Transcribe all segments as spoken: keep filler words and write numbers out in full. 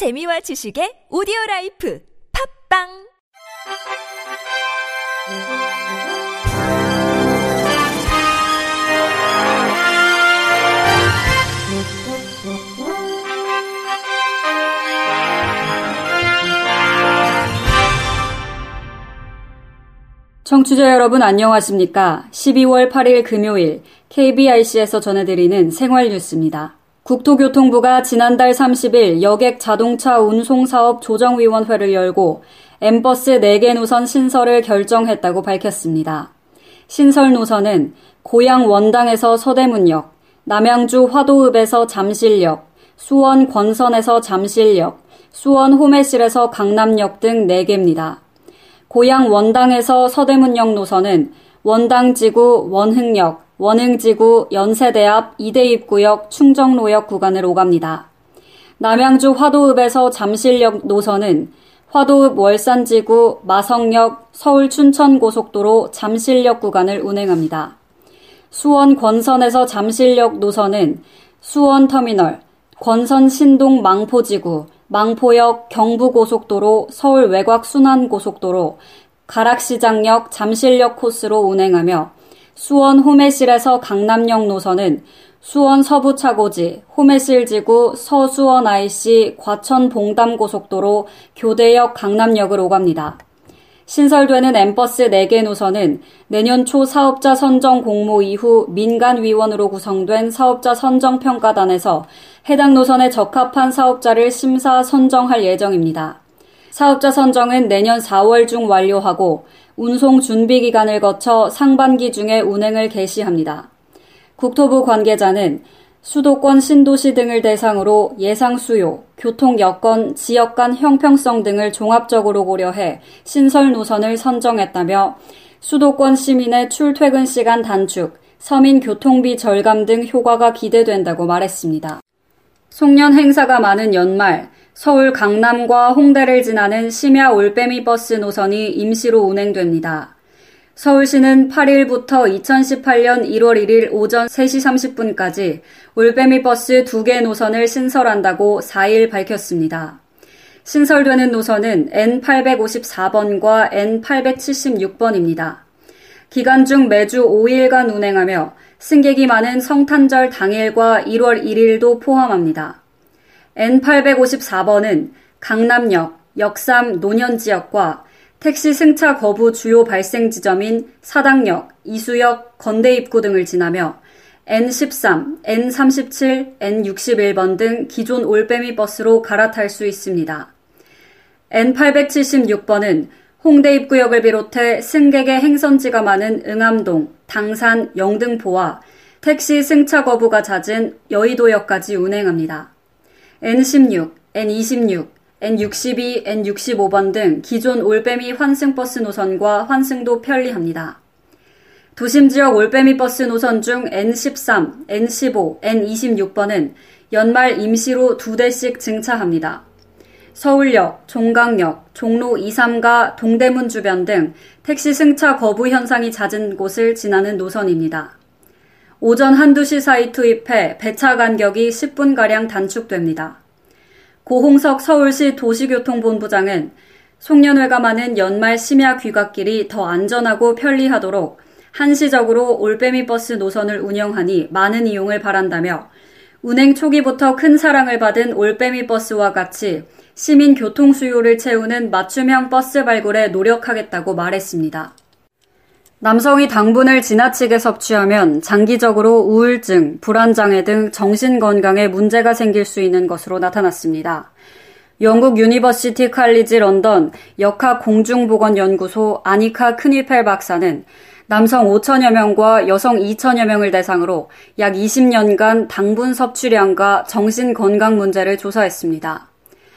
재미와 지식의 오디오라이프 팝빵 청취자 여러분 안녕하십니까? 십이월 팔일 금요일 케이비아이씨에서 전해드리는 생활뉴스입니다. 국토교통부가 지난달 삼십일 여객 자동차 운송사업 조정위원회를 열고 엠버스 네 개 노선 신설을 결정했다고 밝혔습니다. 신설 노선은 고양 원당에서 서대문역, 남양주 화도읍에서 잠실역, 수원 권선에서 잠실역, 수원 호매실에서 강남역 등 네 개입니다. 고양 원당에서 서대문역 노선은 원당지구, 원흥역, 원흥지구, 연세대 앞 이대입구역, 충정로역 구간을 오갑니다. 남양주 화도읍에서 잠실역 노선은 화도읍 월산지구, 마성역, 서울 춘천고속도로 잠실역 구간을 운행합니다. 수원 권선에서 잠실역 노선은 수원터미널, 권선 신동 망포지구, 망포역, 경부고속도로, 서울 외곽순환고속도로, 가락시장역, 잠실역 코스로 운행하며 수원 호매실에서 강남역 노선은 수원 서부차고지, 호매실지구, 서수원 아이씨, 과천 봉담고속도로, 교대역, 강남역을 오갑니다. 신설되는 엠버스 네 개 노선은 내년 초 사업자 선정 공모 이후 민간위원으로 구성된 사업자 선정평가단에서 해당 노선에 적합한 사업자를 심사 선정할 예정입니다. 사업자 선정은 내년 사월 중 완료하고 운송 준비 기간을 거쳐 상반기 중에 운행을 개시합니다. 국토부 관계자는 수도권 신도시 등을 대상으로 예상 수요, 교통 여건, 지역 간 형평성 등을 종합적으로 고려해 신설 노선을 선정했다며 수도권 시민의 출퇴근 시간 단축, 서민 교통비 절감 등 효과가 기대된다고 말했습니다. 송년 행사가 많은 연말, 서울 강남과 홍대를 지나는 심야 올빼미 버스 노선이 임시로 운행됩니다. 서울시는 팔일부터 이천십팔년 일월 일일 오전 세시 삼십분까지 올빼미 버스 두 개 노선을 신설한다고 사일 밝혔습니다. 신설되는 노선은 엔 팔백오십사번과 엔 팔백칠십육번입니다. 기간 중 매주 오일간 운행하며 승객이 많은 성탄절 당일과 일월 일일도 포함합니다. 엔 팔백오십사번은 강남역, 역삼, 논현지역과 택시 승차 거부 주요 발생 지점인 사당역, 이수역, 건대입구 등을 지나며 엔 십삼, 엔 삼십칠, 엔 육십일번 등 기존 올빼미 버스로 갈아탈 수 있습니다. 엔 팔백칠십육번은 홍대입구역을 비롯해 승객의 행선지가 많은 응암동, 당산, 영등포와 택시 승차 거부가 잦은 여의도역까지 운행합니다. 엔 십육, 엔 이십육, 엔 육십이, 엔 육십오번 등 기존 올빼미 환승버스 노선과 환승도 편리합니다. 도심지역 올빼미 버스 노선 중 엔 십삼, 엔 십오, 엔 이십육번은 연말 임시로 두 대씩 증차합니다. 서울역, 종강역, 종로 이, 삼가, 동대문 주변 등 택시 승차 거부 현상이 잦은 곳을 지나는 노선입니다. 오전 한두 시 사이 투입해 배차 간격이 십분가량 단축됩니다. 고홍석 서울시 도시교통본부장은 송년회가 많은 연말 심야 귀갓길이 더 안전하고 편리하도록 한시적으로 올빼미 버스 노선을 운영하니 많은 이용을 바란다며 운행 초기부터 큰 사랑을 받은 올빼미 버스와 같이 시민 교통 수요를 채우는 맞춤형 버스 발굴에 노력하겠다고 말했습니다. 남성이 당분을 지나치게 섭취하면 장기적으로 우울증, 불안장애 등 정신건강에 문제가 생길 수 있는 것으로 나타났습니다. 영국 유니버시티 칼리지 런던 역학공중보건연구소 아니카 크니펠 박사는 남성 오천여 명과 여성 이천여 명을 대상으로 약 이십년간 당분 섭취량과 정신건강 문제를 조사했습니다.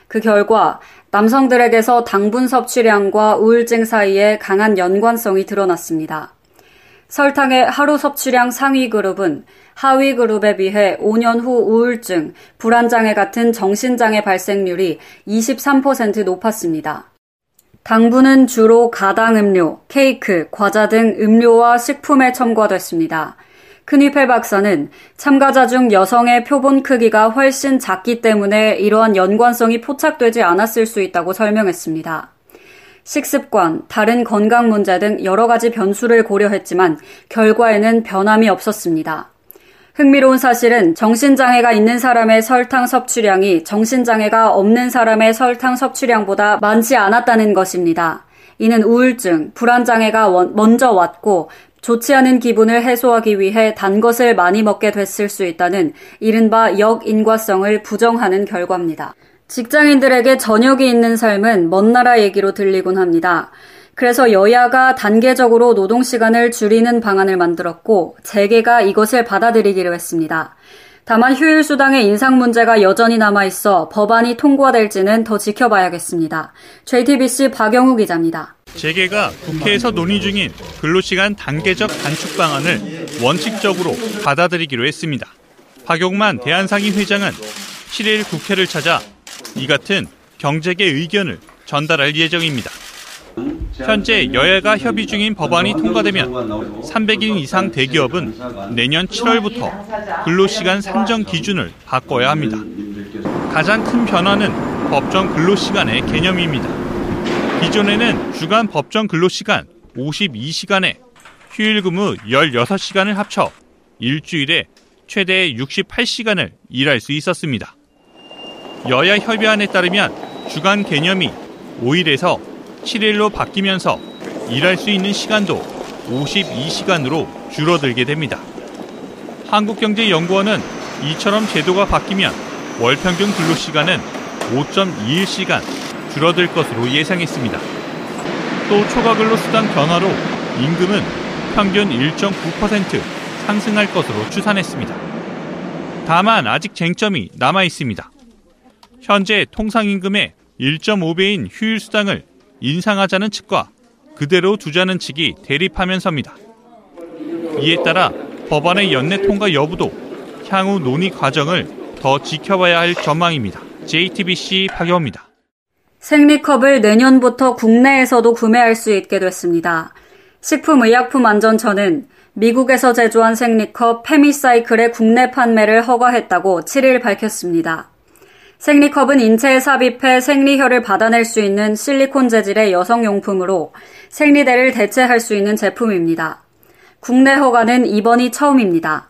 그 결과 남성들에게서 당분 섭취량과 우울증 사이에 강한 연관성이 드러났습니다. 설탕의 하루 섭취량 상위 그룹은 하위 그룹에 비해 오년 후 우울증, 불안장애 같은 정신장애 발생률이 이십삼 퍼센트 높았습니다. 당분은 주로 가당 음료, 케이크, 과자 등 음료와 식품에 첨가됐습니다. 크니펠 박사는 참가자 중 여성의 표본 크기가 훨씬 작기 때문에 이러한 연관성이 포착되지 않았을 수 있다고 설명했습니다. 식습관, 다른 건강 문제 등 여러 가지 변수를 고려했지만 결과에는 변함이 없었습니다. 흥미로운 사실은 정신장애가 있는 사람의 설탕 섭취량이 정신장애가 없는 사람의 설탕 섭취량보다 많지 않았다는 것입니다. 이는 우울증, 불안장애가 원, 먼저 왔고 좋지 않은 기분을 해소하기 위해 단 것을 많이 먹게 됐을 수 있다는 이른바 역인과성을 부정하는 결과입니다. 직장인들에게 저녁이 있는 삶은 먼 나라 얘기로 들리곤 합니다. 그래서 여야가 단계적으로 노동시간을 줄이는 방안을 만들었고 재계가 이것을 받아들이기로 했습니다. 다만 휴일수당의 인상 문제가 여전히 남아있어 법안이 통과될지는 더 지켜봐야겠습니다. 제이티비씨 박영우 기자입니다. 재계가 국회에서 논의 중인 근로시간 단계적 단축 방안을 원칙적으로 받아들이기로 했습니다. 박용만 대한상인 회장은 칠일 국회를 찾아 이 같은 경제계 의견을 전달할 예정입니다. 현재 여야가 협의 중인 법안이 통과되면 삼백인 이상 대기업은 내년 칠월부터 근로시간 산정 기준을 바꿔야 합니다. 가장 큰 변화는 법정 근로시간의 개념입니다. 기존에는 주간 법정 근로시간 오십이시간에 휴일 근무 열여섯시간을 합쳐 일주일에 최대 육십팔시간을 일할 수 있었습니다. 여야 협의안에 따르면 주간 개념이 오일에서 칠일로 바뀌면서 일할 수 있는 시간도 오십이시간으로 줄어들게 됩니다. 한국경제연구원은 이처럼 제도가 바뀌면 월평균 근로시간은 오점이일시간 줄어들 것으로 예상했습니다. 또 초과근로수당 변화로 임금은 평균 일점구 퍼센트 상승할 것으로 추산했습니다. 다만 아직 쟁점이 남아 있습니다. 현재 통상임금의 일점오배인 휴일수당을 인상하자는 측과 그대로 두자는 측이 대립하면서입니다. 이에 따라 법안의 연내 통과 여부도 향후 논의 과정을 더 지켜봐야 할 전망입니다. 제이티비씨 박영우입니다. 생리컵을 내년부터 국내에서도 구매할 수 있게 됐습니다. 식품의약품안전처는 미국에서 제조한 생리컵 페미사이클의 국내 판매를 허가했다고 칠일 밝혔습니다. 생리컵은 인체에 삽입해 생리혈을 받아낼 수 있는 실리콘 재질의 여성용품으로 생리대를 대체할 수 있는 제품입니다. 국내 허가는 이번이 처음입니다.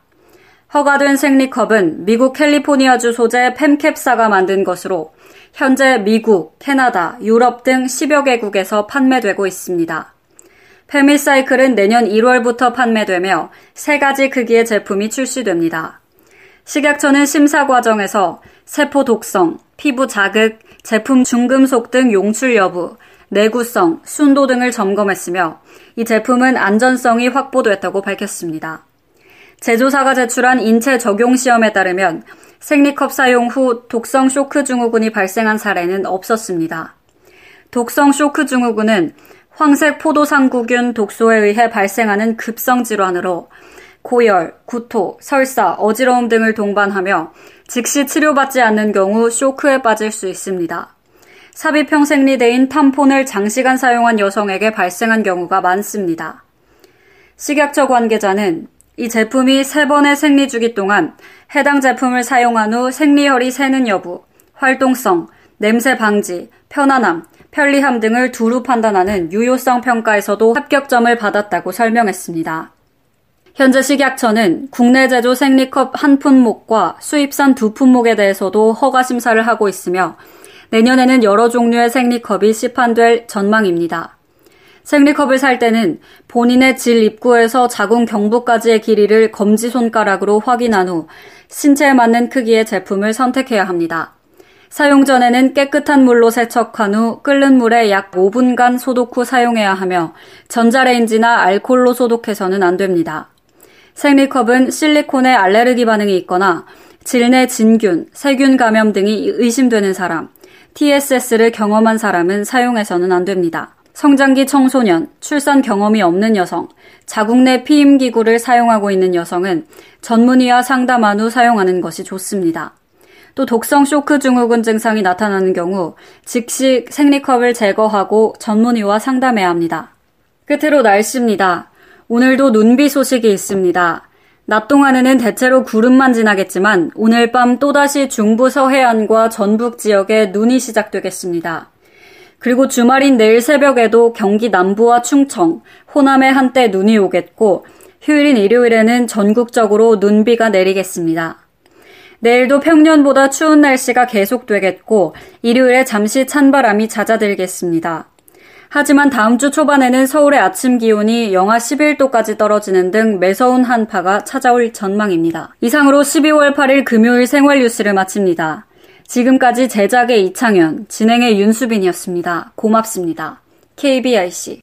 허가된 생리컵은 미국 캘리포니아주 소재 펜캡사가 만든 것으로 현재 미국, 캐나다, 유럽 등 십여 개국에서 판매되고 있습니다. 페미사이클은 내년 일월부터 판매되며 세 가지 크기의 제품이 출시됩니다. 식약처는 심사 과정에서 세포 독성, 피부 자극, 제품 중금속 등 용출 여부, 내구성, 순도 등을 점검했으며 이 제품은 안전성이 확보됐다고 밝혔습니다. 제조사가 제출한 인체 적용 시험에 따르면 생리컵 사용 후 독성 쇼크 증후군이 발생한 사례는 없었습니다. 독성 쇼크 증후군은 황색 포도상구균 독소에 의해 발생하는 급성 질환으로 고열, 구토, 설사, 어지러움 등을 동반하며 즉시 치료받지 않는 경우 쇼크에 빠질 수 있습니다. 삽입형 생리대인 탐폰을 장시간 사용한 여성에게 발생한 경우가 많습니다. 식약처 관계자는 이 제품이 세 번의 생리주기 동안 해당 제품을 사용한 후 생리혈이 새는 여부, 활동성, 냄새 방지, 편안함, 편리함 등을 두루 판단하는 유효성 평가에서도 합격점을 받았다고 설명했습니다. 현재 식약처는 국내 제조 생리컵 한 품목과 수입산 두 품목에 대해서도 허가 심사를 하고 있으며 내년에는 여러 종류의 생리컵이 시판될 전망입니다. 생리컵을 살 때는 본인의 질 입구에서 자궁 경부까지의 길이를 검지 손가락으로 확인한 후 신체에 맞는 크기의 제품을 선택해야 합니다. 사용 전에는 깨끗한 물로 세척한 후 끓는 물에 약 오분간 소독 후 사용해야 하며 전자레인지나 알코올로 소독해서는 안 됩니다. 생리컵은 실리콘에 알레르기 반응이 있거나 질내 진균, 세균 감염 등이 의심되는 사람, 티에스에스를 경험한 사람은 사용해서는 안 됩니다. 성장기 청소년, 출산 경험이 없는 여성, 자궁 내 피임기구를 사용하고 있는 여성은 전문의와 상담한 후 사용하는 것이 좋습니다. 또 독성 쇼크 증후군 증상이 나타나는 경우 즉시 생리컵을 제거하고 전문의와 상담해야 합니다. 끝으로 날씨입니다. 오늘도 눈비 소식이 있습니다. 납동안에는 대체로 구름만 지나겠지만 오늘 밤 또다시 중부 서해안과 전북 지역에 눈이 시작되겠습니다. 그리고 주말인 내일 새벽에도 경기 남부와 충청, 호남에 한때 눈이 오겠고 휴일인 일요일에는 전국적으로 눈비가 내리겠습니다. 내일도 평년보다 추운 날씨가 계속되겠고 일요일에 잠시 찬바람이 잦아들겠습니다. 하지만 다음 주 초반에는 서울의 아침 기온이 영하 십일 도까지 떨어지는 등 매서운 한파가 찾아올 전망입니다. 이상으로 십이월 팔일 금요일 생활 뉴스를 마칩니다. 지금까지 제작의 이창현, 진행의 윤수빈이었습니다. 고맙습니다. 케이비아이씨